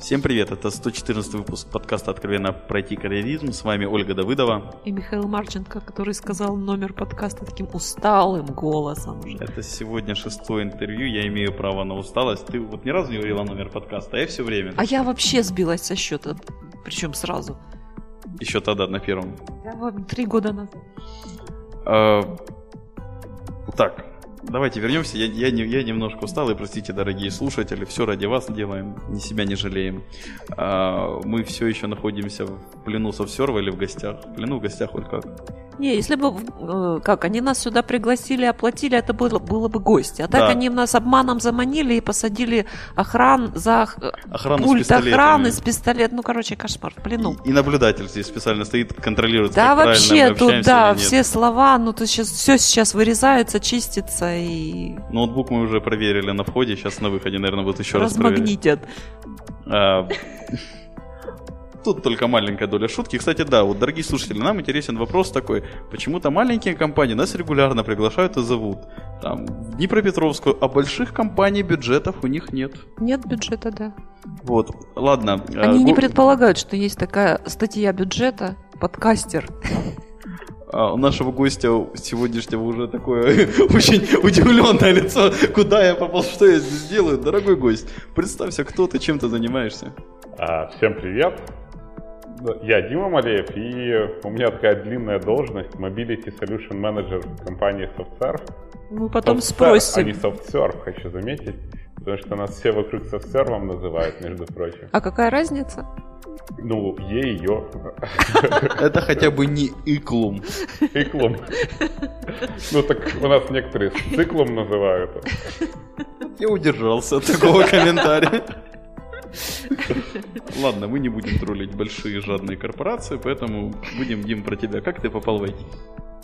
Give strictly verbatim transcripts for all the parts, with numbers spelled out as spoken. Всем привет, это сто четырнадцатый выпуск подкаста «Откровенно про ай ти-карьеризм». С вами Ольга Давыдова. И Михаил Марченко, который сказал номер подкаста таким усталым голосом. Это сегодня шестое интервью, я имею право на усталость. Ты вот ни разу не говорила номер подкаста, а я все время. А я вообще сбилась со счета, причем сразу. Еще тогда, на первом. Да, три года назад. А, так, давайте вернемся. Я, я, я немножко устал, и простите, дорогие слушатели, все ради вас делаем, ни себя не жалеем. А, мы все еще находимся в плену SoftServe или в гостях? В плену, в гостях, вот как? Не, если бы, как, они нас сюда пригласили, оплатили, это было, было бы гости. А так да. Они нас обманом заманили и посадили охран за охрану пульт с охраны с пистолетом. Ну, короче, кошмар, в плену. И, и наблюдатель здесь специально стоит, контролирует, да, как вообще, правильно мы общаемся. Да, вообще, тут, да, все слова, ну, то сейчас все сейчас вырезается, чистится и... Ноутбук мы уже проверили на входе, сейчас на выходе, наверное, будут еще раз проверить. Размагнитят. Тут только маленькая доля шутки. Кстати, да, вот, дорогие слушатели, нам интересен вопрос такой. Почему-то маленькие компании нас регулярно приглашают и зовут там, в Днепропетровскую, а больших компаний бюджетов у них нет. Нет бюджета, да. Вот, ладно. Они а, не го... предполагают, что есть такая статья бюджета, подкастер. А у нашего гостя сегодняшнего уже такое очень удивленное лицо. Куда я попал, что я здесь делаю? Дорогой гость, представься, кто ты, чем ты занимаешься. А, всем привет. Я Дима Малеев, и у меня такая длинная должность Mobility Solution Manager в компании SoftServe. Мы потом SoftServe, спросим. А не SoftServe, хочу заметить, потому что нас все вокруг SoftServe называют, между прочим. А какая разница? Ну, ей ее. Это хотя бы не Иклум. Иклум. Ну так у нас некоторые с Иклум называют. Я удержался от такого комментария. Ладно, мы не будем троллить большие жадные корпорации, поэтому будем, Дим, про тебя. Как ты попал в ай ти?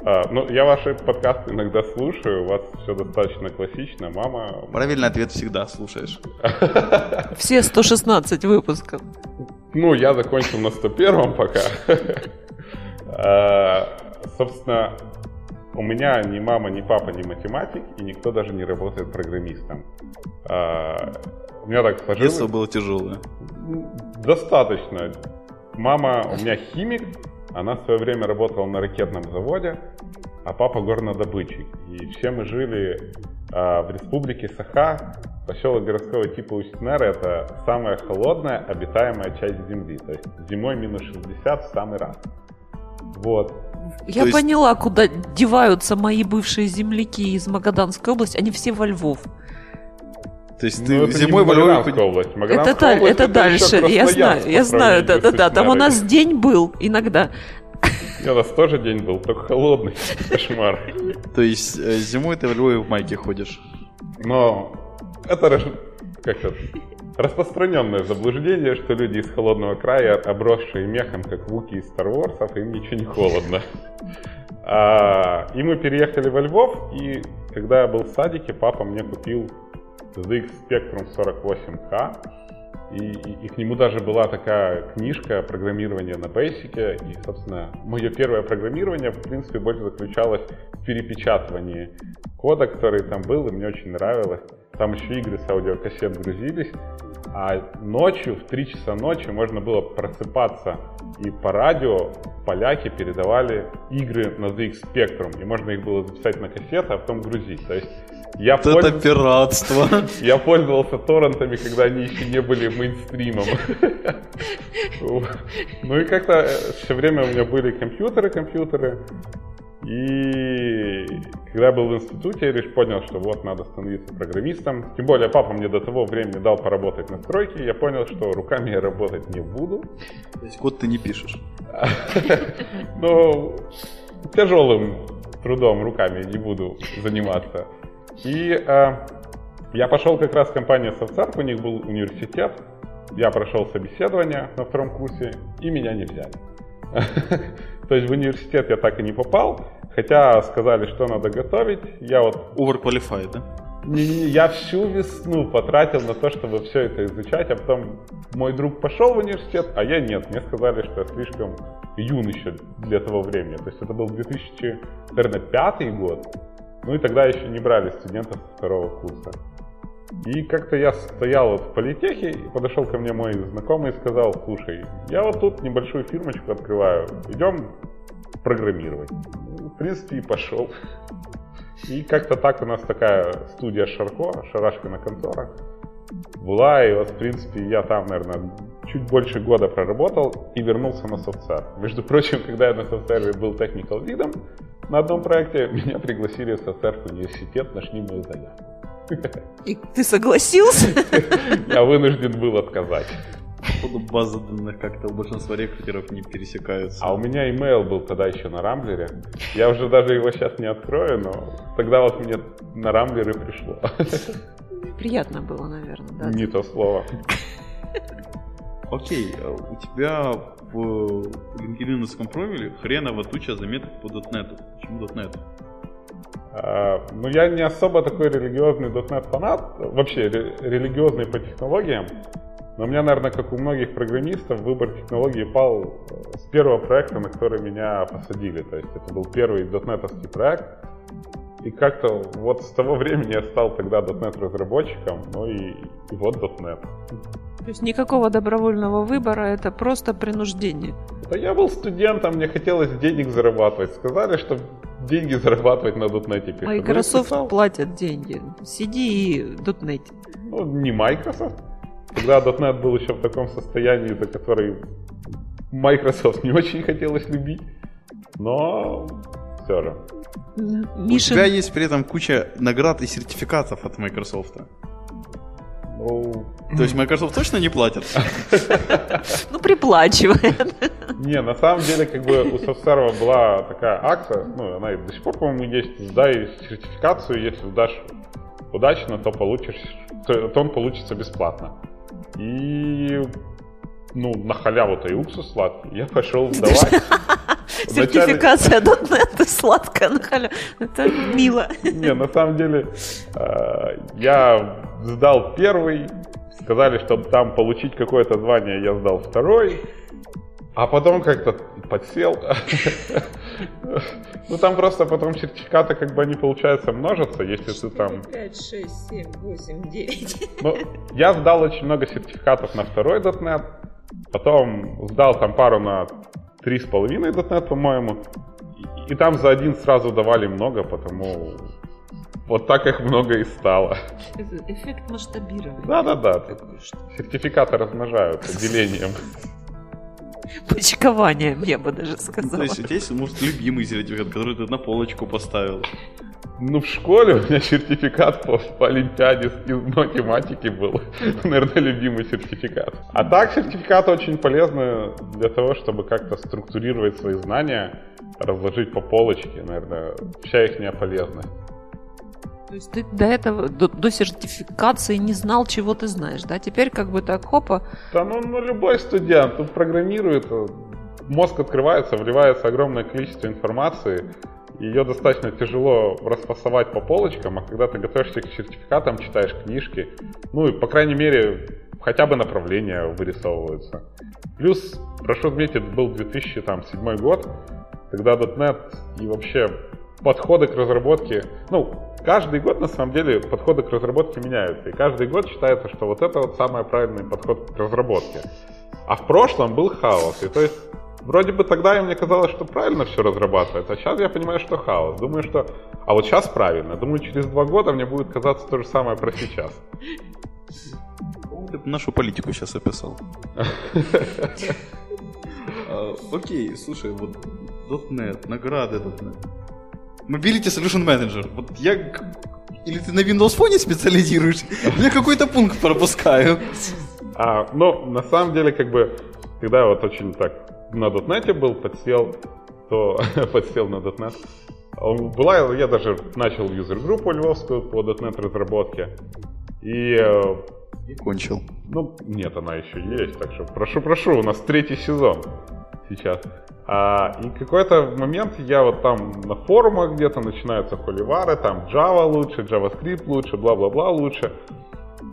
А, ну, я ваши подкасты иногда слушаю, у вас все достаточно классично, мама... Правильный ответ всегда слушаешь. Все сто шестнадцать выпусков. Ну, я закончил на сто первом пока. Собственно, у меня ни мама, ни папа, ни математик, и никто даже не работает программистом. У меня так сложилось. Детство было тяжелое. Достаточно. Мама у меня химик, она в свое время работала на ракетном заводе, а папа горнодобытчик. И все мы жили э, в республике Саха, поселок городского типа Усть-Нера, это самая холодная обитаемая часть земли. То есть зимой минус шестьдесят в самый раз. Вот. Я То поняла, есть... куда деваются мои бывшие земляки из Магаданской области, они все во Львов. То есть ты зимой в Магаданскую область. Магаданская это, область это, это дальше, я знаю, я знаю, да, да, да, там у нас день был иногда. И у нас тоже день был, только холодный, кошмар. То есть зимой ты в Львове в майке ходишь? Но это как-то распространенное заблуждение, что люди из холодного края, обросшие мехом, как вуки из Star Wars, им ничего не холодно. И мы переехали во Львов, и когда я был в садике, папа мне купил зэт икс Spectrum сорок восемь кей, и, и, и к нему даже была такая книжка программирования на Basic, и, собственно, мое первое программирование, в принципе, больше заключалось в перепечатывании кода, который там был, и мне очень нравилось. Там еще игры с аудиокассет грузились, а ночью, в три часа ночи можно было просыпаться, и по радио поляки передавали игры на зэт икс Spectrum, и можно их было записать на кассеты, а потом грузить. То есть я вот польз... это пиратство. Я пользовался торрентами, когда они еще не были мейнстримом. Ну и как-то все время у меня были компьютеры, компьютеры. И когда я был в институте, я лишь понял, что вот, надо становиться программистом. Тем более, папа мне до того времени дал поработать на стройке. Я понял, что руками я работать не буду. То есть код ты не пишешь? Ну, тяжелым трудом руками не буду заниматься. И э, я пошел как раз в компанию SoftServe, у них был университет, я прошел собеседование на втором курсе, и меня не взяли. То есть в университет я так и не попал, хотя сказали, что надо готовить, я вот... Overqualified, да? Я всю весну потратил на то, чтобы все это изучать, а потом мой друг пошел в университет, а я нет. Мне сказали, что я слишком юн еще для того времени. То есть это был две тысячи пятый год, ну и тогда еще не брали студентов второго курса. И как-то я стоял вот в политехе, и подошел ко мне мой знакомый и сказал: слушай, я вот тут небольшую фирмочку открываю, идем программировать. Ну, в принципе, и пошел. И как-то так у нас такая студия Шарко, Шарашкина контора, была, и вот, в принципе, я там, наверное, чуть больше года проработал и вернулся на SoftServe. Между прочим, когда я на SoftServe был technical лидом на одном проекте, меня пригласили в SoftServe университет, нашли мою заявку. И ты согласился? Я вынужден был отказать. Походу, базы данных как-то у большинства рекрутеров не пересекаются. А у меня имейл был тогда еще на Рамблере. Я уже даже его сейчас не открою, но тогда вот мне на Рамблер и пришло. Приятно было, наверное, да? Не то слово. Окей, у тебя в LinkedIn-овском профиле хреново туча заметок по .нэт. Почему .нэт? Ну, я не особо такой религиозный .нэт фанат, вообще религиозный по технологиям, но у меня, наверное, как у многих программистов, выбор технологии пал с первого проекта, на который меня посадили, то есть это был первый .нэт-овский проект, и как-то вот с того времени я стал тогда .нэт-разработчиком, ну и, и вот .нэт. То есть никакого добровольного выбора, это просто принуждение? Да я был студентом, мне хотелось денег зарабатывать, сказали, что деньги зарабатывать на .нэт пишут. Microsoft ну, платят деньги. Сиди и .нэт. Ну, не Microsoft. Когда .нэт был еще в таком состоянии, за который Microsoft не очень хотелось любить. Но все же. Миша... У тебя есть при этом куча наград и сертификатов от Microsoft. Ну... То есть Microsoft точно не платит? Ну, приплачивает. Не, на самом деле, как бы у SoftServe была такая акция, ну, она и до сих пор, по-моему, есть, сдай сертификацию, если сдашь удачно, то получишь, то, то он получится бесплатно. И, ну, на халяву-то и уксус сладкий, я пошел сдавать. Сертификация .нэт сладкая на халяву, это мило. Не, на самом деле, я сдал первый, сказали, чтобы там получить какое-то звание, я сдал второй. А потом как-то подсел. Ну там просто потом сертификаты, как бы они, получается, множатся, если ты там... пять, шесть, семь, восемь, девять. Ну, я сдал очень много сертификатов на второй .нэт, потом сдал там пару на три с половиной .нэт, по-моему, и там за один сразу давали много, потому... Вот так их много и стало. Эффект масштабирования. Да-да-да, сертификаты размножаются делением. Почкованием, я бы даже сказала. То есть у тебя есть, может, любимый сертификат, который ты на полочку поставил? Ну, в школе у меня сертификат по, по олимпиаде из математики был. Наверное, любимый сертификат. А так, сертификаты очень полезны для того, чтобы как-то структурировать свои знания, разложить по полочке, наверное, вся их не полезна. То есть ты до этого, до, до сертификации не знал, чего ты знаешь, да? Теперь как бы так, хопа... Да ну, ну любой студент, тут программирует, мозг открывается, вливается огромное количество информации, ее достаточно тяжело распасовать по полочкам, а когда ты готовишься к сертификатам, читаешь книжки, ну и, по крайней мере, хотя бы направления вырисовываются. Плюс, прошу отметить, был две тысячи седьмой год, тогда .нэт и вообще подходы к разработке, ну... Каждый год, на самом деле, подходы к разработке меняются. И каждый год считается, что вот это вот самый правильный подход к разработке. А в прошлом был хаос. И то есть, вроде бы тогда мне казалось, что правильно все разрабатывается, а сейчас я понимаю, что хаос. Думаю, что... А вот сейчас правильно. Думаю, через два года мне будет казаться то же самое про сейчас. Ты нашу политику сейчас описал. Окей, слушай, вот .нэт, награды .нэт. Mobility Solution Manager. Вот я... Или ты на Windows Phone специализируешь, или какой-то пункт пропускаю. А, ну, на самом деле, как бы, когда я вот очень так на .нэт был, подсел, то подсел на .нэт. Была, я даже начал юзер-группу львовскую по .нэт разработке. И... И кончил. Ну, нет, она еще есть, так что прошу-прошу, у нас третий сезон сейчас. А, и какой-то момент я вот там на форумах где-то начинаются холивары, там Java лучше, JavaScript лучше, бла-бла-бла лучше.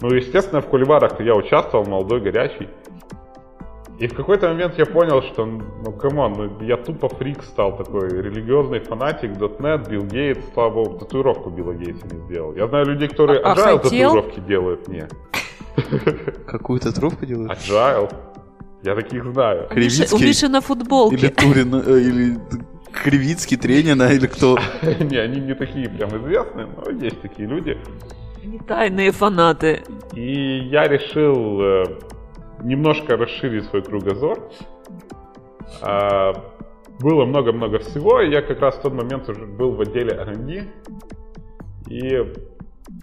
Ну, естественно, в холиварах-то я участвовал, молодой, горячий. И в какой-то момент я понял, что, ну, камон, ну, я тупо фрик стал такой, религиозный фанатик, .дот нет, Билл Гейтс, слава богу, татуировку Билла Гейтса не сделал. Я знаю людей, которые а- agile татуировки делают, не. Какую-то трубку делают? Agile. Я таких знаю. Кривицкий. У Миши на футболке. Или Турин, или Кривицкий, Тренина, или кто? Не, они не такие прям известные, но есть такие люди. Не тайные фанаты. И я решил э, немножко расширить свой кругозор. А, было много-много всего, и я как раз в тот момент уже был в отделе ар энд ди. И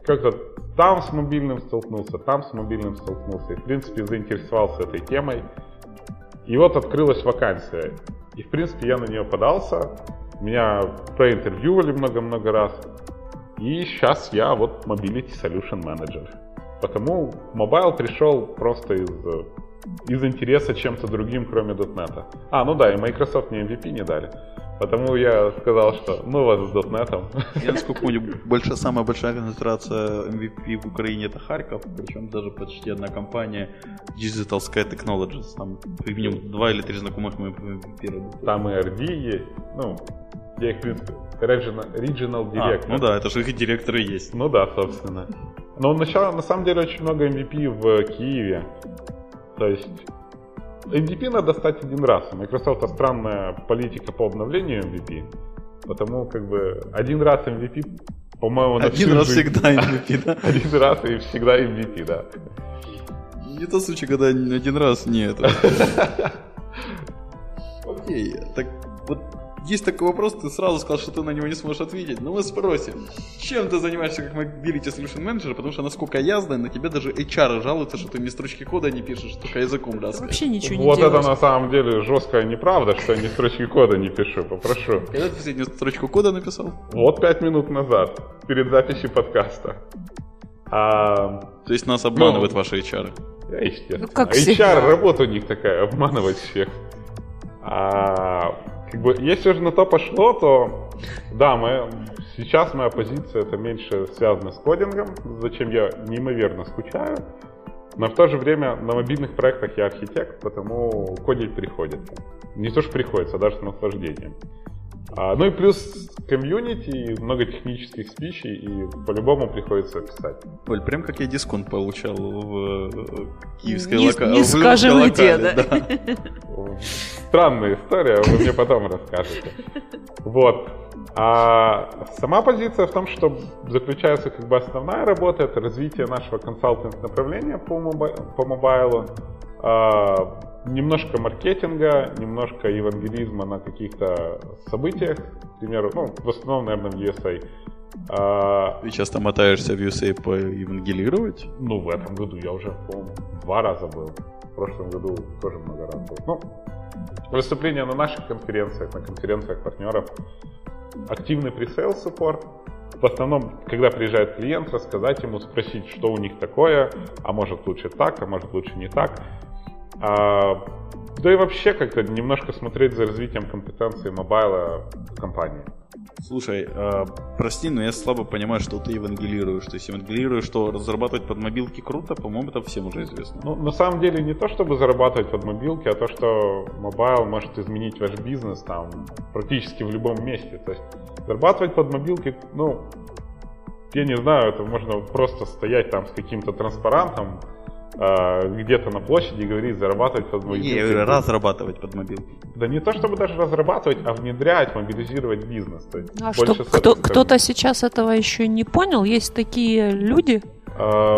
как-то там с мобильным столкнулся, там с мобильным столкнулся. И, в принципе, заинтересовался этой темой. И вот открылась вакансия. И, в принципе, я на нее подался. Меня проинтервьювали много-много раз. И сейчас я вот Mobility Solution Manager. Потому мобайл пришел просто из, из интереса чем-то другим, кроме .дот нет. А, ну да, и Microsoft мне эм ви пи не дали. Потому я сказал, что ну вас с .дот нет. Я насколько помню, большая, самая большая концентрация эм ви пи в Украине — это Харьков, причем даже почти одна компания Digital Sky Technologies. Там как минимум два или три знакомых моих эм ви пи. Там и ар ди есть, ну, я их, в принципе, Regional Director. А, ну да, это же их директоры есть. Ну да, собственно. Но начало, на самом деле очень много эм ви пи в Киеве. То есть эм ви пи надо стать один раз. У Microsoft странная политика по обновлению эм ви пи. Потому как бы один раз эм ви пи, по-моему, на один раз жизнь. Всегда эм ви пи, да? Один раз и всегда эм ви пи, да. Не тот случай, когда один раз нет. Окей, так вот есть такой вопрос, ты сразу сказал, что ты на него не сможешь ответить, но мы спросим, чем ты занимаешься как Mobility Solution Manager, потому что, насколько я знаю, на тебя даже эйч ар жалуются, что ты мне строчки кода не пишешь, только языком лязгаешь. Вообще ничего не делаешь. Вот это на самом деле жесткая неправда, что я ни строчки кода не пишу, попрошу. Когда ты последнюю строчку кода написал? Вот пять минут назад, перед записью подкаста. А... То есть нас обманывают, ну, ваши эйч ар? Естественно. Ну, как эйч ар, работа у них такая, обманывать всех. А... Как бы, если же на то пошло, то да, мы, сейчас моя позиция — это меньше связана с кодингом, зачем я неимоверно скучаю, но в то же время на мобильных проектах я архитект, потому кодить приходится. Не то что приходится, а даже с наслаждением. А, ну и плюс комьюнити, много технических спичей, и по-любому приходится писать. Оль, прям как я дисконт получал в, в киевской локации. Не, лока... не скажем где, да? Да. Странная история, вы мне потом расскажете. Вот. А сама позиция в том, что заключается как бы основная работа, это развитие нашего консалтинг-направления по, моби... по мобайлу. А, немножко маркетинга, немножко евангелизма на каких-то событиях, к примеру, ну, в основном, наверное, в ю эс эй. А... Ты часто мотаешься в ю эс эй поевангелировать? Ну, в этом году я уже, по-моему, два раза был. В прошлом году тоже много раз был. Ну, выступления на наших конференциях, на конференциях партнеров, активный пресейл-саппорт. В основном, когда приезжает клиент, рассказать ему, спросить, что у них такое, а может лучше так, а может лучше не так. А, да и вообще как-то немножко смотреть за развитием компетенции мобайла в компании. Слушай, э, прости, но я слабо понимаю, что ты евангелируешь. То есть евангелируешь, что разрабатывать под мобилки круто, по-моему, это всем уже известно. Ну, на самом деле не то, чтобы зарабатывать под мобилки, а то, что мобайл может изменить ваш бизнес там практически в любом месте. То есть зарабатывать под мобилки, ну, я не знаю, это можно просто стоять там с каким-то транспарантом где-то на площади и говорит зарабатывать под мобилки. Не, разрабатывать под мобилки. Да не то, чтобы даже разрабатывать, а внедрять, мобилизировать бизнес. То есть а что, кто, кто-то сейчас этого еще не понял? Есть такие люди? А,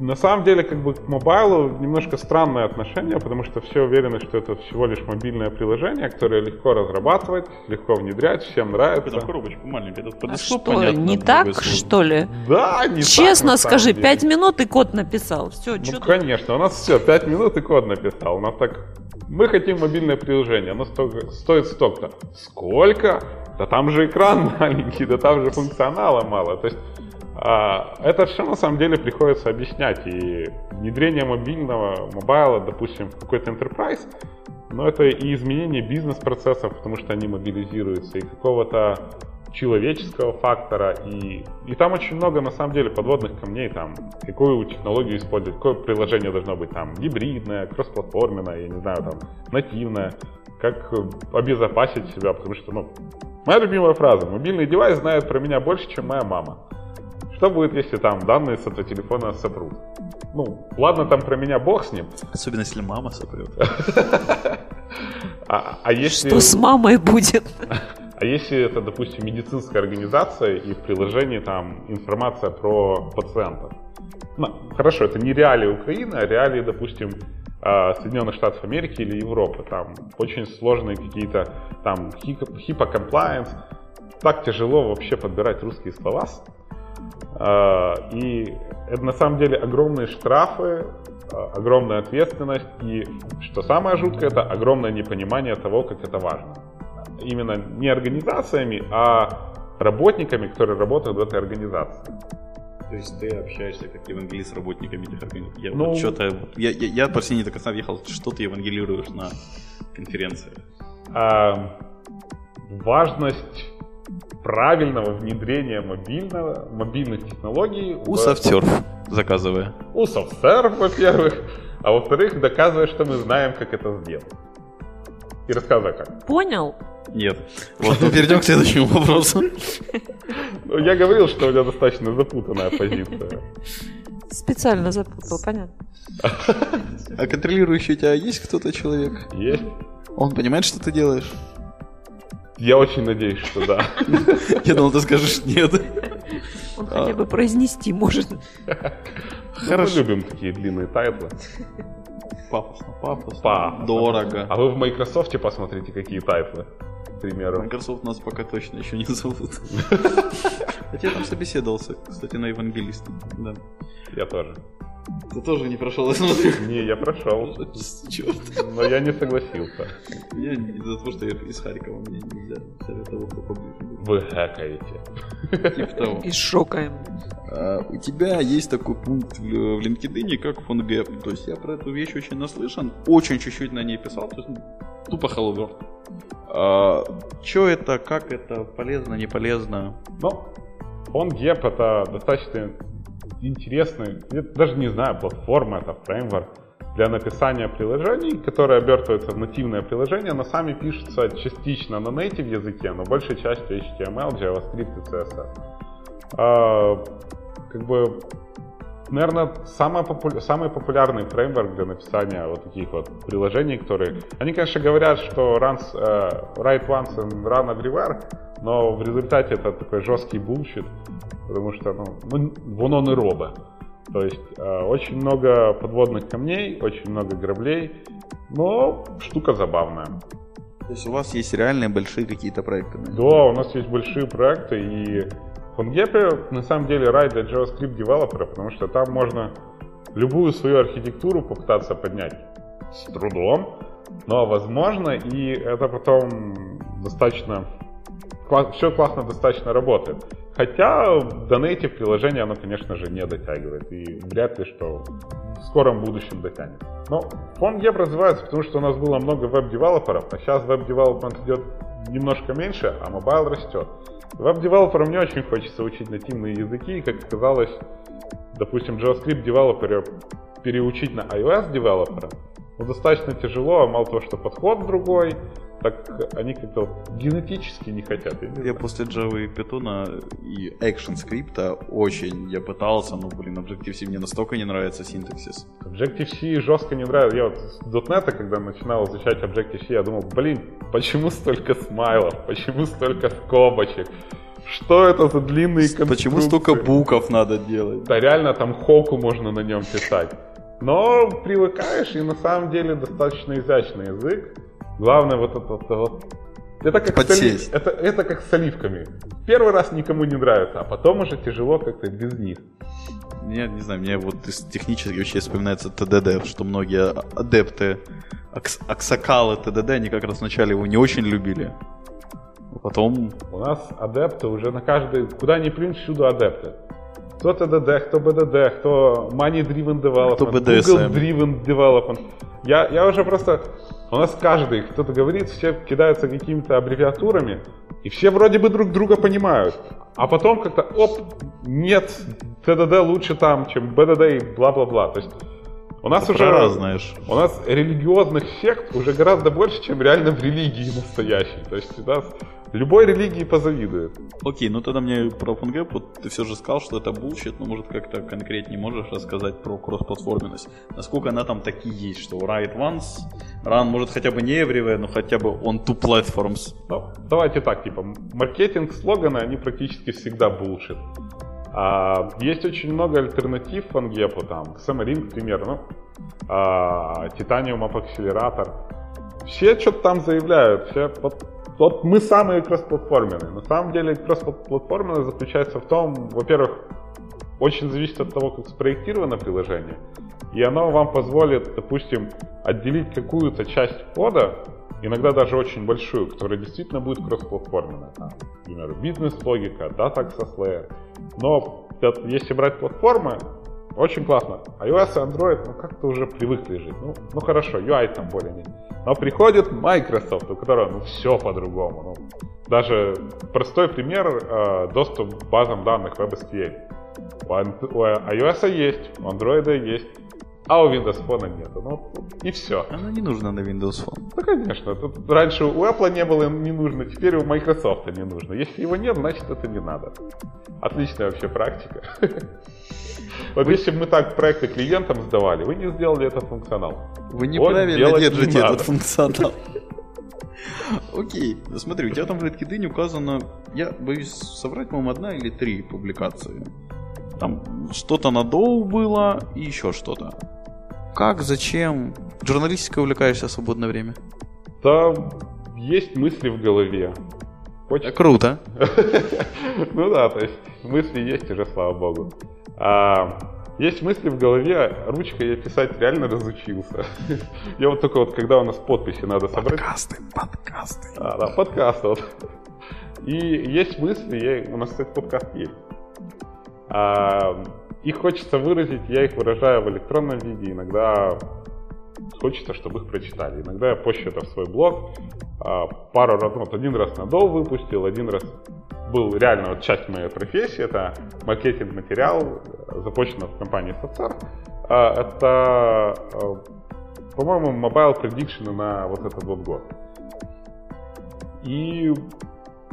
на самом деле, как бы к мобайлу немножко странное отношение, потому что все уверены, что это всего лишь мобильное приложение, которое легко разрабатывать, легко внедрять, всем нравится. Там коробочку маленькую, этот подископ, а понятно. Не так, что ли? Да, не честно так. Честно скажи, деле. пять минут и код написал. Все, ну, конечно, тут? У нас все, пять минут и код написал. У нас так, мы хотим мобильное приложение, оно столько, стоит столько-то. Сколько? Да там же экран маленький, да там же функционала мало. То есть это все на самом деле приходится объяснять, и внедрение мобильного мобайла, допустим, в какой-то enterprise Но это и изменение бизнес-процессов, потому что они мобилизируются, и какого-то человеческого фактора, и, и там очень много, на самом деле, подводных камней, там, какую технологию использовать, какое приложение должно быть, там, гибридное, кроссплатформенное, я не знаю, там, нативное, как обезопасить себя, потому что, ну, моя любимая фраза: мобильный девайс знает про меня больше, чем моя мама. Что будет, если там данные с этого телефона сопрут? Ну, ладно, там про меня бог с ним. Особенно, если мама сопрет. А если... Что с мамой будет? А если это, допустим, медицинская организация, и в приложении там информация про пациентов? Ну, хорошо, это не реалии Украины, а реалии, допустим, Соединенных Штатов Америки или Европы. Там очень сложные какие-то там HIPAA compliance. Так тяжело вообще подбирать русские слова. И это на самом деле огромные штрафы, огромная ответственность, и, что самое жуткое, это огромное непонимание того, как это важно. Именно не организациями, а работниками, которые работают в этой организации. То есть ты общаешься как евангелист с работниками этих организаций? Я, ну, вот что-то, я, я, я почти не до конца въехал, что ты евангелируешь на конференции? А, важность правильного внедрения мобильного, мобильных технологий. У SoftServe в... заказывая. У SoftServe, во-первых. А во-вторых, доказывая, что мы знаем, как это сделать. И рассказывай как. Понял? Нет. Вот мы перейдем к следующему вопросу. Я говорил, что у меня достаточно запутанная позиция. Специально запутал, понятно. А контролирующий у тебя есть кто-то человек? Есть. Он понимает, что ты делаешь? Я очень надеюсь, что да. Я думал, ты скажешь нет. Он хотя бы произнести может. Хорошо. Мы любим такие длинные тайтлы. Пафосно, пафосно. Пафосно. Дорого. А вы в Microsoft посмотрите, какие тайтлы, к примеру. Microsoft нас пока точно еще не зовут. Хотя я там собеседовался, кстати, на евангелиста. Я тоже. Ты тоже не прошел, я смотрю. Не, я прошел. Черт. Но я не согласился. Я из-за того, что я из Харькова, мне нельзя советовал, кто поближе. Вы хакаете. Типа того. И шокаем. Uh, у тебя есть такой пункт в, в LinkedIn, как PhoneGap. То есть я про эту вещь очень наслышан, очень чуть-чуть на ней писал, то есть ну, тупо холодно. Uh, Че это, как это, полезно, не полезно? Ну, PhoneGap это достаточно интересный, я даже не знаю, платформа, это фреймворк для написания приложений, которые обертываются в нативное приложение, но сами пишутся частично на native языке, но большей частью эйч ти эм эл, JavaScript и си эс эс. Uh, Как бы, наверное, самый, попу- самый популярный фреймворк для написания вот таких вот приложений, которые... Они, конечно, говорят, что runs, uh, write once and run everywhere, но в результате это такой жесткий булщит, потому что, ну, ну воно не робе. То есть uh, очень много подводных камней, очень много граблей, но штука забавная. То есть у вас есть реальные большие какие-то проекты? Наверное? Да, у нас есть большие проекты, и... PhoneGap на самом деле рай для JavaScript девелопера, потому что там можно любую свою архитектуру попытаться поднять с трудом, но возможно, и это потом достаточно, все классно достаточно работает. Хотя до native приложения оно, конечно же, не дотягивает, и вряд ли, что в скором будущем дотянет. Но PhoneGap развивается, потому что у нас было много веб-девелоперов, а сейчас веб-девелопмент идет немножко меньше, а мобайл растет. Веб-девелоперам не очень хочется учить нативные языки, и, как оказалось, допустим, JavaScript-девелопера переучить на iOS-девелопера, ну, достаточно тяжело, а мало того, что подход другой, так они как-то генетически не хотят. Я, не я после Java и Python и ActionScript очень, я пытался, но, блин, Objective-C мне настолько не нравится синтаксис. Objective-C жестко не нравится. Я вот с .дот нет, когда начинал изучать Objective-C, я думал, блин, почему столько смайлов, почему столько скобочек? Что это за длинные конструкции? Почему столько букв надо делать? Да реально, там хоку можно на нем писать. Но привыкаешь, и на самом деле достаточно изящный язык. Главное вот это вот, вот. Это, как соли... это, это как с оливками. Первый раз никому не нравится, а потом уже тяжело как-то без них. Я не знаю, мне вот из технически вообще вспоминается тэ дэ дэ, что многие адепты, акс- аксакалы тэ дэ дэ, они как раз вначале его не очень любили. А потом... У нас адепты уже на каждый... Куда ни плюнь, всюду адепты. Хто ТДД, хто БДД, хто Money-Driven Development, Google-Driven Development. Я, я уже просто... У нас каждый, кто-то говорит, все кидаются какими-то аббревиатурами, и все вроде бы друг друга понимают. А потом как-то, оп, нет, ТДД лучше там, чем БДД и бла-бла-бла. То есть у нас уже... раз, знаешь. У нас религиозных сект уже гораздо больше, чем реально в религии настоящей. То есть у нас... Любой религии позавидует. Окей, ну тогда мне про PhoneGap, вот ты все же сказал, что это булщит, но может как-то конкретнее можешь рассказать про кроссплатформенность. Насколько она там таки есть, что write once, run, может хотя бы не everywhere, но хотя бы on two platforms. Да. Давайте так, типа, маркетинг, слоганы, они практически всегда булщит. А, есть очень много альтернатив PhoneGap, там, Xamarin, к примеру, ну, а, Titanium App Accelerator. Все что-то там заявляют, все под... Вот мы самые кроссплатформенные. На самом деле кроссплатформенность заключается в том, во-первых, очень зависит от того, как спроектировано приложение, и оно вам позволит, допустим, отделить какую-то часть кода, иногда даже очень большую, которая действительно будет кроссплатформенная. Например, бизнес-логика, data access layer. Но если брать платформы, очень классно. iOS и Android, ну как-то уже привыкли жить. Ну, ну хорошо, ю ай там более-менее. Но приходит Microsoft, у которого ну все по-другому. Ну, даже простой пример, э, доступ к базам данных веб эс ку эль. У, ан- у iOS есть, у Android есть, а у Windows Phone нет. Ну и все. Она не нужна на Windows Phone. Ну конечно, тут раньше у Apple не было, не нужно, теперь у Microsoft не нужно. Если его нет, значит это не надо. Отличная вообще практика. Вот вы... если бы мы так проекты клиентам сдавали, вы не сделали этот функционал. Вы неправильно держите не этот функционал. Окей, смотри, у тебя там в LinkedIn указано, я боюсь соврать, по-моему, одна или три публикации. Там что-то на доу было и еще что-то. Как, зачем? Журналистикой увлекаешься в свободное время? Да, есть мысли в голове. Хочется... Круто. Ну да, то есть мысли есть уже, слава богу. А, есть мысли в голове, ручкой я писать реально разучился. Я вот только вот, когда у нас подписи надо собрать... Подкасты, подкасты. А, да, подкасты. Вот. И есть мысли, я, у нас, кстати, подкаст есть. А, их хочется выразить, я их выражаю в электронном виде, иногда хочется, чтобы их прочитали. Иногда я пощу это в свой блог, а, пару раз, вот один раз на дол выпустил, один раз... Был реально вот часть моей профессии, это маркетинг-материал, запущено в компании SoftServe. Это, по-моему, мобайл предикшены на вот этот вот год. И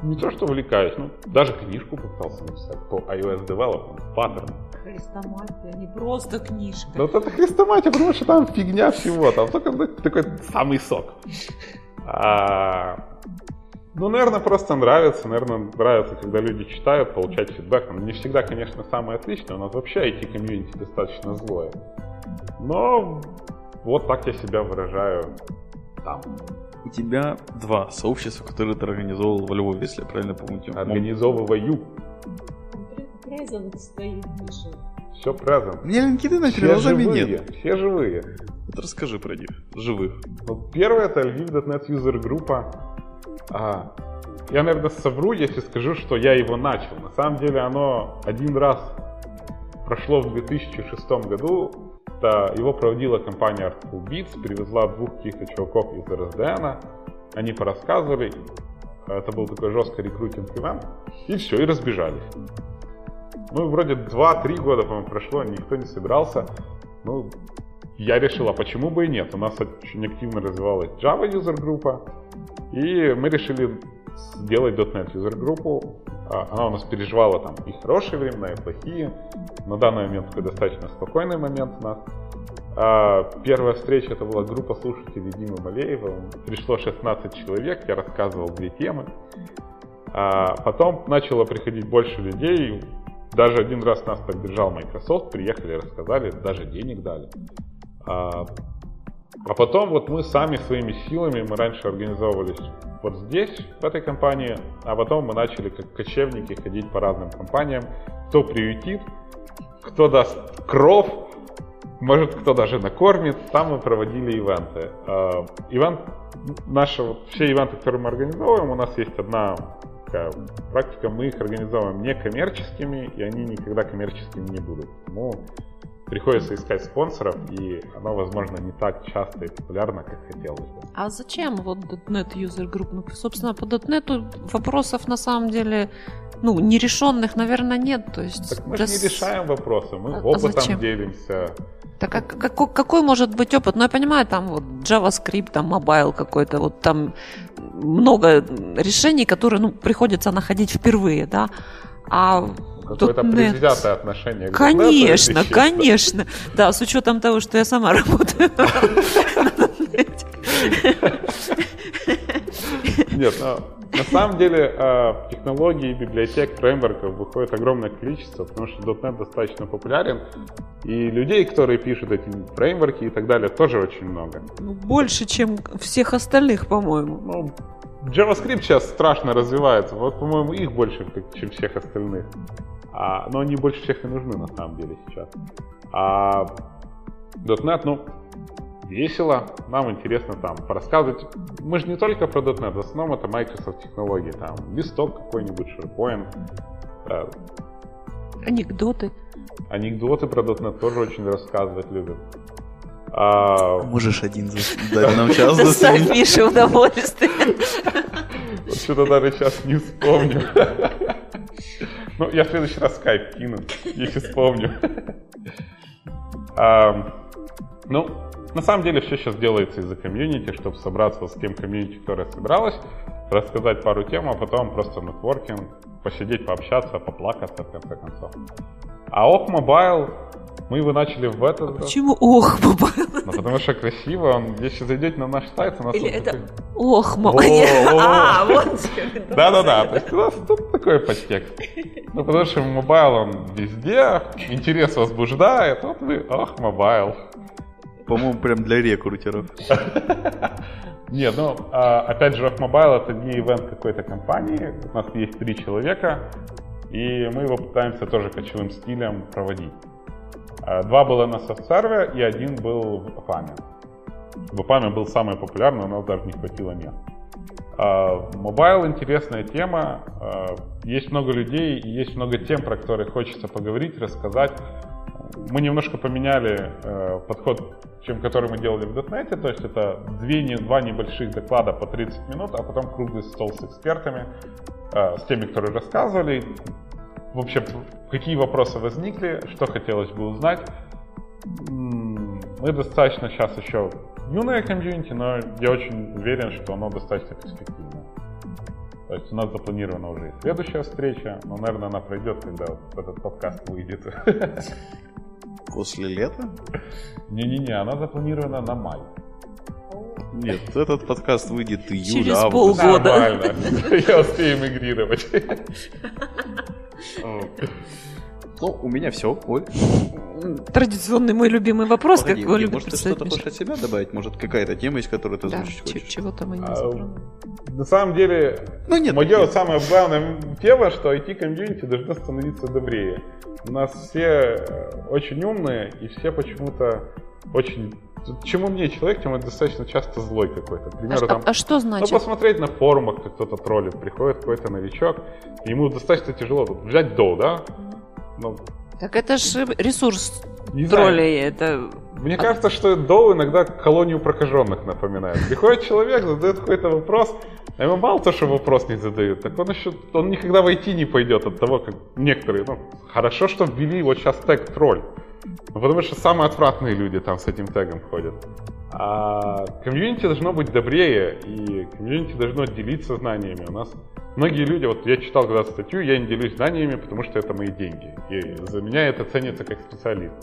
не то что увлекаюсь, ну, даже книжку попытался написать по iOS Development, паттерн. Хрестоматия, не просто книжка. Ну, вот это хрестоматия, потому что там фигня всего, там только такой самый сок. Ну, наверное, просто нравится, наверное, нравится, когда люди читают, получают фидбэк. Не всегда, конечно, самое отличное, у нас вообще ай ти-комьюнити достаточно злое. Но вот так я себя выражаю там. У тебя два сообщества, которые ты организовывал во Львове, если я правильно помню. Организовываю. Презент стоит выше. Все презент. Мне LinkedIn перед глазами нет. Все живые. Вот расскажи про них, живых. Вот первое — это Львов .нет User Group. А, я, наверное, совру, если скажу, что я его начал. На самом деле оно один раз прошло в две тысячи шестом году. Это его проводила компания Artful Beats, привезла двух каких-то чуваков из эр эс дэ эн. Они порассказывали. Это был такой жесткий рекрутинг-ивент. И все, и разбежались. Ну, вроде два-три года, по-моему, прошло, никто не собирался. Ну, я решил, а почему бы и нет? У нас очень активно развивалась Java User Group. И мы решили сделать .нет User Group. Она у нас переживала там и хорошие времена, и плохие. На данный момент такой достаточно спокойный момент у нас. Первая встреча — это была группа слушателей Димы Малеева. Пришло шестнадцать человек, я рассказывал две темы. Потом начало приходить больше людей. Даже один раз нас поддержал Microsoft, приехали, рассказали, даже денег дали. А потом вот мы сами своими силами, мы раньше организовывались вот здесь, в этой компании, а потом мы начали как кочевники ходить по разным компаниям. Кто приютит, кто даст кров, может, кто даже накормит. Там мы проводили ивенты. Ивент, наши, все ивенты, которые мы организовываем, у нас есть одна такая практика, мы их организовываем некоммерческими, и они никогда коммерческими не будут. Ну, приходится искать спонсоров, и оно, возможно, не так часто и популярно, как хотелось бы. А зачем вот .дот нет User Group? Ну, собственно, по .дот нет вопросов, на самом деле, ну, нерешенных, наверное, нет. То есть, так мы да же не решаем вопросы, мы а, опытом зачем? делимся. Так а какой, какой может быть опыт? Ну, я понимаю, там вот JavaScript, там мобайл какой-то, вот там много решений, которые, ну, приходится находить впервые, да? А... Какое-то предвзятое отношение к Конечно, конечно. Да, с учетом того, что я сама работаю. Нет, на самом деле технологий, библиотек, фреймворков выходит огромное количество, потому что .дот нет достаточно популярен, и людей, которые пишут эти фреймворки и так далее, тоже очень много. Больше, чем всех остальных, по-моему. JavaScript сейчас страшно развивается, вот, по-моему, их больше, чем всех остальных. А, но они больше всех и нужны, на самом деле, сейчас. А .дот нет, ну, весело, нам интересно там порассказывать. Мы же не только про .дот нет, в основном это Microsoft технологии, там, листок какой-нибудь, SharePoint. Э, анекдоты. Анекдоты про .дот нет тоже очень рассказывать любят. А... Можешь один дать нам час засунуть. Запиши удовольствие. Вот что-то даже сейчас не вспомню. Ну, я в следующий раз скайп кину, если вспомню. а, ну, на самом деле все сейчас делается из-за комьюнити, чтобы собраться с тем комьюнити, которое собиралось, рассказать пару тем, а потом просто нетворкинг, посидеть, пообщаться, поплакаться, в конце концов. А ох, мобайл... Мы его начали в этот... А почему ох, мобайл? Ну, потому что красиво. Он, если зайдете на наш сайт, у нас... Или это такой... ох, мобайл. А, вот. Да-да-да. То есть у нас тут такой подтекст. Ну, потому что мобайл, он везде. Интерес возбуждает. Вот вы, ох, мобайл. По-моему, прям для рекрутеров. Не, ну, опять же, ох, мобайл — это не ивент какой-то компании. У нас есть три человека. И мы его пытаемся тоже кочевым стилем проводить. Два было на SoftServe и один был в Апаме. В Апаме был самый популярный, у нас даже не хватило мест. Мобайл — интересная тема. Есть много людей, есть много тем, про которые хочется поговорить, рассказать. Мы немножко поменяли подход, чем который мы делали в .дот нет. То есть это две, два небольших доклада по тридцать минут, а потом круглый стол с экспертами, с теми, которые рассказывали. В общем, какие вопросы возникли, что хотелось бы узнать. Мы достаточно сейчас еще юное комьюнити, но я очень уверен, что оно достаточно перспективное. То есть у нас запланирована уже и следующая встреча, но, наверное, она пройдет, когда вот этот подкаст выйдет. После лета? Не-не-не, она запланирована на май. Нет, этот подкаст выйдет июля. Через август. Полгода. Нормально, я успею мигрировать. Ну, у меня все, Оль. Традиционный мой любимый вопрос. Погоди, как Оль, может, ты что-то хочешь от себя добавить? Может, какая-то тема есть, которую ты озвучить да, хочешь? Чего-то мы не а, на самом деле, ну, нет, моя нет. самая главная тема, что ай ти-комьюнити должно становиться добрее. У нас все очень умные, и все почему-то очень... Чем умнее человек, тем он достаточно часто злой какой-то. Например, а, там, а, а что значит? Ну, посмотреть на форумах, как кто-то троллит. Приходит какой-то новичок, ему достаточно тяжело взять доу, да? Но... Так это же ресурс не троллей. Знаю. Это... Мне а... кажется, что доу иногда колонию прокаженных напоминает. Приходит человек, задает какой-то вопрос, а ему мало то, что вопрос не задают, так он еще он никогда в ай ти не пойдет от того, как некоторые. Ну, хорошо, что ввели вот сейчас тег тролль. Ну, потому что самые отвратные люди там с этим тегом ходят. А комьюнити должно быть добрее, и комьюнити должно делиться знаниями. У нас многие люди, вот я читал когда-то статью, я не делюсь знаниями, потому что это мои деньги. И за меня это ценится как специалист.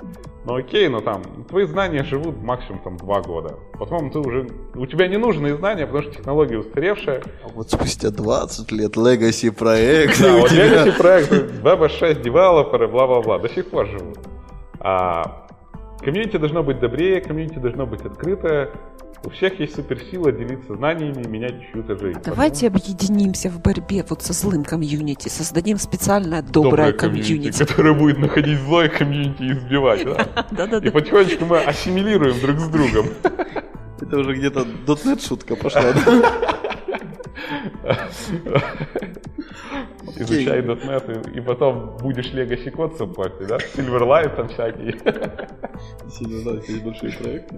Ну окей, но там твои знания живут максимум там два года. Потом ты уже, у тебя не нужны знания, потому что технология устаревшая. А вот спустя двадцать лет легаси проект. Да, вот легаси проект, веб шесть девелоперы, бла-бла-бла, до сих пор живут. А, комьюнити должно быть добрее, комьюнити должно быть открытое. У всех есть суперсила делиться знаниями и менять чью-то жизнь. А давайте объединимся в борьбе вот со злым комьюнити, создадим специальное доброе, доброе комьюнити, комьюнити, которое будет находить злое комьюнити и избивать, да? И потихонечку мы ассимилируем друг с другом. Это уже где-то .дот нет шутка пошла, да? Изучай .дот нет, и потом будешь легаси-код саппортить, да? Silverlight там всякие. Silverlight, есть большие проекты?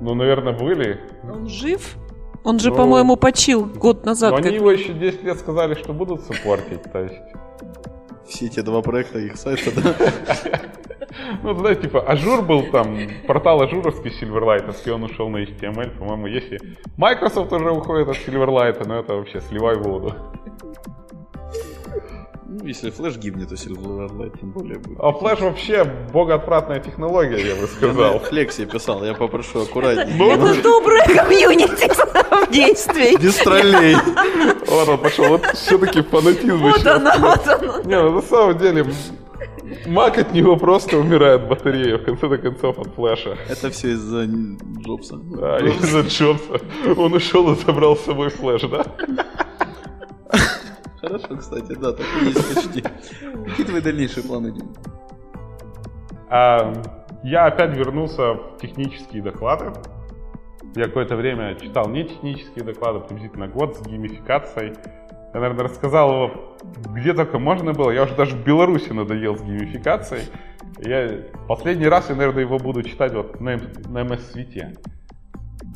Ну, наверное, были. Он жив? Он же, ну, по-моему, почил год назад. Но они его еще десять лет сказали, что будут саппортить, то есть... Все те два проекта, их сайта, да? Ну, знаете, типа, Ажур был там, портал ажуровский, Silverlight, он ушел на эйч ти эм эль, по-моему, если... Microsoft уже уходит от Silverlight, но это вообще сливай воду. Ну, если Flash гибнет, то Silverlight тем более будет. А Flash вообще богоотвратная технология, я бы сказал. Флекс я писал, я попрошу аккуратнее. Это доброе комьюнити в действии. Без троллей. Вот он пошел, вот все-таки фанатизм. Вот оно, вот оно. Не, ну на самом деле... Мак от него просто умирает батарея в конце концов от флеша. Это все из-за Джобса. Да, Джобс. Из-за Джобса. Он ушел и забрал с собой флеш, да? Хорошо, кстати, да, так и есть почти. Какие твои дальнейшие планы, Дим? А, я опять вернулся в технические доклады. Я какое-то время читал не технические доклады, приблизительно год, с геймификацией. Я, наверное, рассказал его, где только можно было. Я уже даже в Беларуси надоел с геймификацией. Я... Последний раз я, наверное, его буду читать вот на, на эм эс-виде.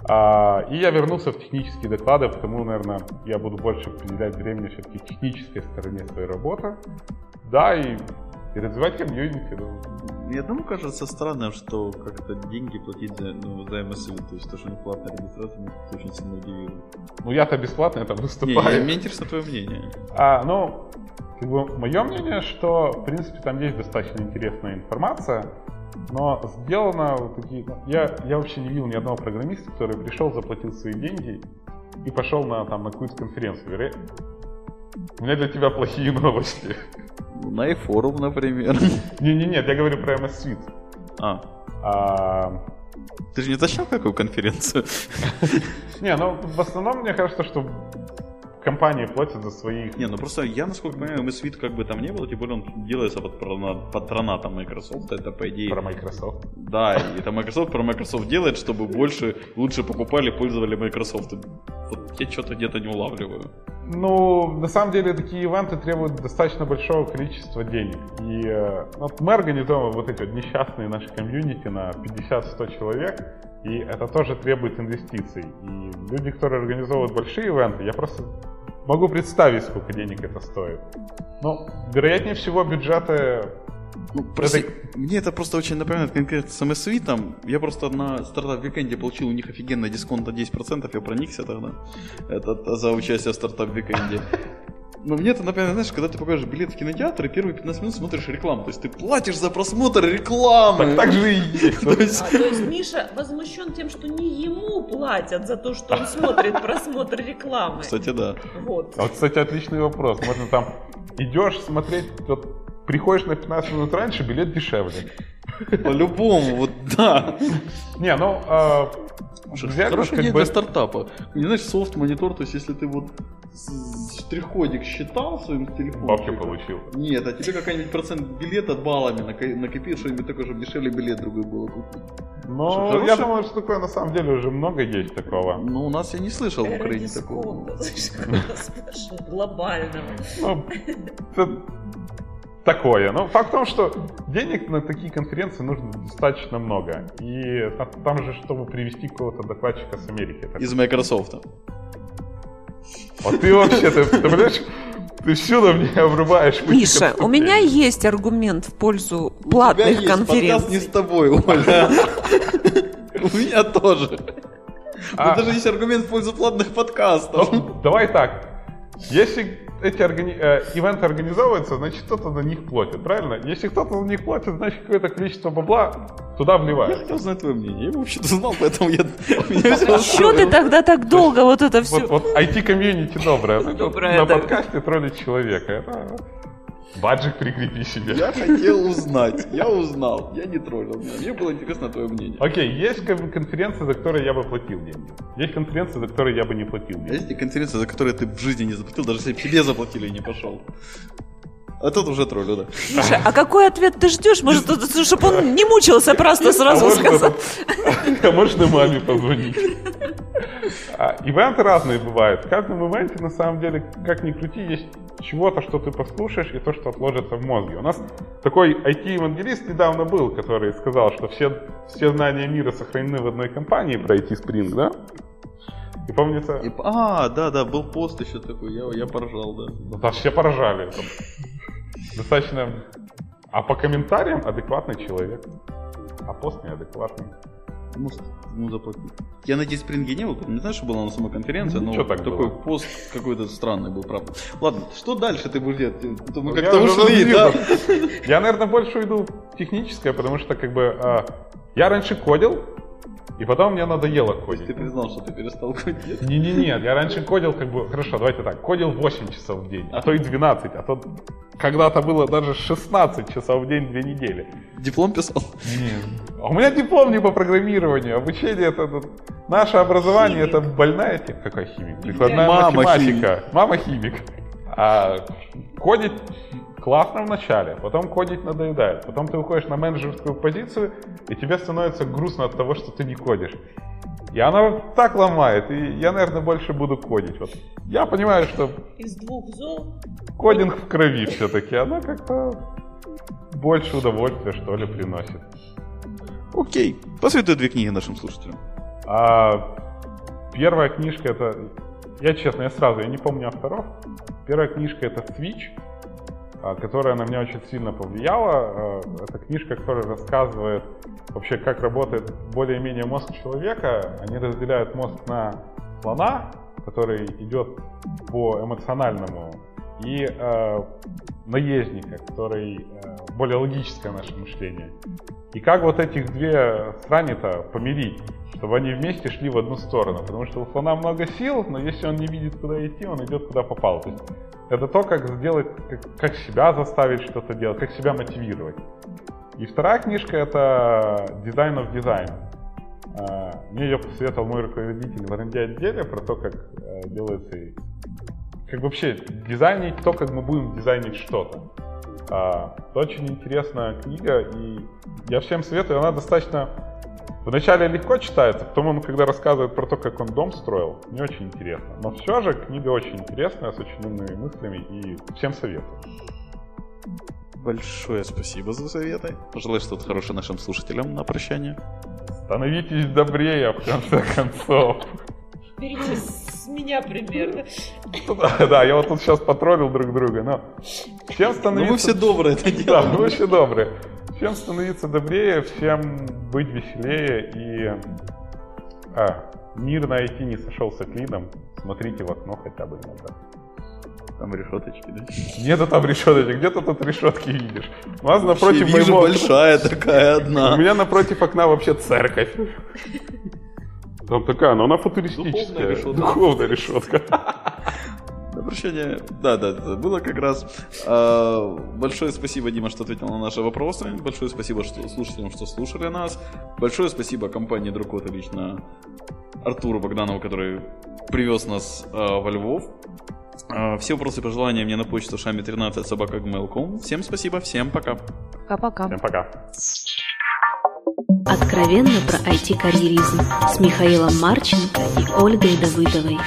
А, и я вернулся в технические доклады, потому, наверное, я буду больше уделять времени все-таки технической стороне своей работы. Да, и, и развивать комьюнити. Я думаю, кажется странным, что как-то деньги платить за, ну, за эм эс-вид, то есть то, что не платная регистрация, меня очень сильно удивило. Ну я-то бесплатно, я там выступаю. Не, мне интересно твое мнение. А, ну, как бы, мое мнение, что, в принципе, там есть достаточно интересная информация, но сделано вот такие... Я, я вообще не видел ни одного программиста, который пришел, заплатил свои деньги и пошел на, там, на какую-то конференцию. У меня для тебя плохие новости. На iForum, например. Не-не-нет, я говорю про эм эс-вид. А. А... Ты же не уточнял, какую конференцию? Не, ну в основном мне кажется, что компании платят за свои... Не, ну просто я, насколько понимаю, эм эс-вид как бы там не было, тем более он делается под патронатом Microsoft, это по идее... Про Microsoft? Да, и там Microsoft про Microsoft делает, чтобы больше, лучше покупали, пользовали Microsoft. Вот я что-то где-то не улавливаю. Ну, на самом деле, такие ивенты требуют достаточно большого количества денег. И вот мы организовываем вот эти вот несчастные наши комьюнити на пятьдесят-сто человек, и это тоже требует инвестиций. И люди, которые организовывают большие ивенты, я просто могу представить, сколько денег это стоит. Но, вероятнее всего, бюджеты... Ну, прости, это... Мне это просто очень напоминает конкретно с эм эс-витом. Я просто на стартап-викенде получил у них офигенный дисконт на десять процентов. Я проникся тогда это, за участие в стартап-викенде. Но мне это напоминает, знаешь, когда ты покажешь билет в кинотеатр и первые пятнадцать минут смотришь рекламу. То есть ты платишь за просмотр рекламы. Так же и есть. То есть Миша возмущен тем, что не ему платят за то, что он смотрит просмотр рекламы. Кстати, да. Вот, кстати, отличный вопрос. Можно там идешь смотреть... Приходишь на пятнадцать минут раньше, билет дешевле. По-любому, вот да. Не, ну... Хорошая идея для стартапа. Не знаешь, софт-монитор, то есть если ты вот штрих-кодик считал своим телефоном... Бабки получил. Нет, а тебе какой-нибудь процент билета баллами накопил, что-нибудь такое, чтобы дешевле билет другой было купить. Ну, я думаю, что такое на самом деле уже много есть такого. Ну, у нас я не слышал в Украине такого. Глобального. Такое. Но факт в том, что денег на такие конференции нужно достаточно много. И там же, чтобы привести какого-то докладчика с Америки. Так. Из Microsoft. Вот ты вообще, ты понимаешь, ты всюду меня обрываешь. Миша, у меня есть аргумент в пользу платных конференций. У тебя есть, подкаст не с тобой, Оля. У меня тоже. Но даже есть аргумент в пользу платных подкастов. Давай так. Если... Эти органи... э, ивенты организовываются, значит, кто-то за них платит, правильно? Если кто-то за них платит, значит, какое-то количество бабла туда вливает. Я хотел знать твое мнение, я вообще-то знал, поэтому я... Чего ты тогда так долго вот это все? Вот ай ти-комьюнити доброе, на подкасте троллить человека. Баджик прикрепи себе. Я хотел узнать, я узнал, я не троллил, мне было интересно твое мнение. Окей, есть конференции, за которые я бы платил деньги. Есть конференции, за которые я бы не платил деньги. Есть конференции, за которые ты в жизни не заплатил, даже если бы тебе заплатили и не пошел. А тут уже троллю, да. Миша, а какой ответ ты ждешь? Может, чтобы он не мучился, просто сразу сказал. А можно маме позвонить? Ивенты разные бывают. В каждом ивенте, на самом деле, как ни крути, есть чего-то, что ты послушаешь, и то, что отложится в мозге. У нас такой ай ти-евангелист недавно был, который сказал, что все, все знания мира сохранены в одной компании про ай ти-спринг, да? И помнится... И, а, да-да, был пост еще такой, я, я поржал, да. Да, все поржали. Достаточно... А по комментариям адекватный человек, а пост неадекватный. Может, ну заплатил. Я на Диспринге не был, не знаю, что была на самой конференции, ну, но так такой было. Пост какой-то странный был, правда. Ладно, что дальше ты будешь делать? Мы ну, как-то ушли, да? Я, наверное, больше уйду в техническое, потому что как бы а, я раньше кодил, и потом мне надоело кодить. Ты признал, что ты перестал кодить? Не-не-не, я раньше кодил как бы, хорошо, давайте так, кодил восемь часов в день, а то и двенадцать, а то когда-то было даже шестнадцать часов в день две недели. Диплом писал? Нет. А у меня диплом не по программированию, обучение это... Наше образование химик. Это больная тема. Какая химик? Прикладная Мама математика. Химик. Мама химик. А кодить классно в начале, потом кодить надоедает, потом ты уходишь на менеджерскую позицию, и тебе становится грустно от того, что ты не кодишь. И она так ломает, и я, наверное, больше буду кодить. Вот. Я понимаю, что из двух зол кодинг в крови все-таки, она как-то больше удовольствия, что ли, приносит. Окей, посоветую две книги нашим слушателям. А, первая книжка это, я честно, я сразу, я не помню авторов. Первая книжка это «Switch», которая на меня очень сильно повлияла. Это книжка, которая рассказывает вообще, как работает более-менее мозг человека. Они разделяют мозг на слона, который идет по эмоциональному, и э, наездника, который э, более логическое наше мышление. И как вот этих две срани-то помирить, чтобы они вместе шли в одну сторону. Потому что у слона много сил, но если он не видит, куда идти, он идет, куда попал. То есть это то, как сделать, как, как себя заставить что-то делать, как себя мотивировать. И вторая книжка — это «Design of Design». Мне ее посоветовал мой руководитель в эр энд ди-отделе про то, как делается... Как вообще дизайнить то, как мы будем дизайнить что-то. Это очень интересная книга, и я всем советую, она достаточно... Вначале легко читается, потом он, когда рассказывает про то, как он дом строил, не очень интересно. Но все же книга очень интересная, с очень умными мыслями, и всем советую. Большое спасибо за советы. Пожелаю что-то хорошее нашим слушателям на прощание. Становитесь добрее, в конце концов. Берите с меня примерно. Да, я вот тут сейчас потроллил друг друга, но... Всем становиться... Ну вы все добрые это делаете. Да, вы все добрые. Всем становиться добрее, всем быть веселее и... А, мир на ай ти не сошел с оклидом. Смотрите в окно хотя бы иногда. Там решеточки, да? Нету там решеточек, где-то тут решетки видишь. У нас вообще напротив вижу, моего... большая такая одна. У меня напротив окна вообще церковь. Там такая, но она футуристическая. Духовная решетка. На прощание. Да, да, было как раз. Большое спасибо, Дима, что ответил на наши вопросы. Большое спасибо слушателям, что слушали нас. Большое спасибо компании Друкота, лично Артуру Богданову, который привез нас во Львов. Все вопросы и пожелания мне на почту шами тринадцать собака джи мейл точка ком. Всем спасибо, всем пока. Пока-пока. Всем пока. Откровенно про ай ти-карьеризм с Михаилом Марченко и Ольгой Давыдовой.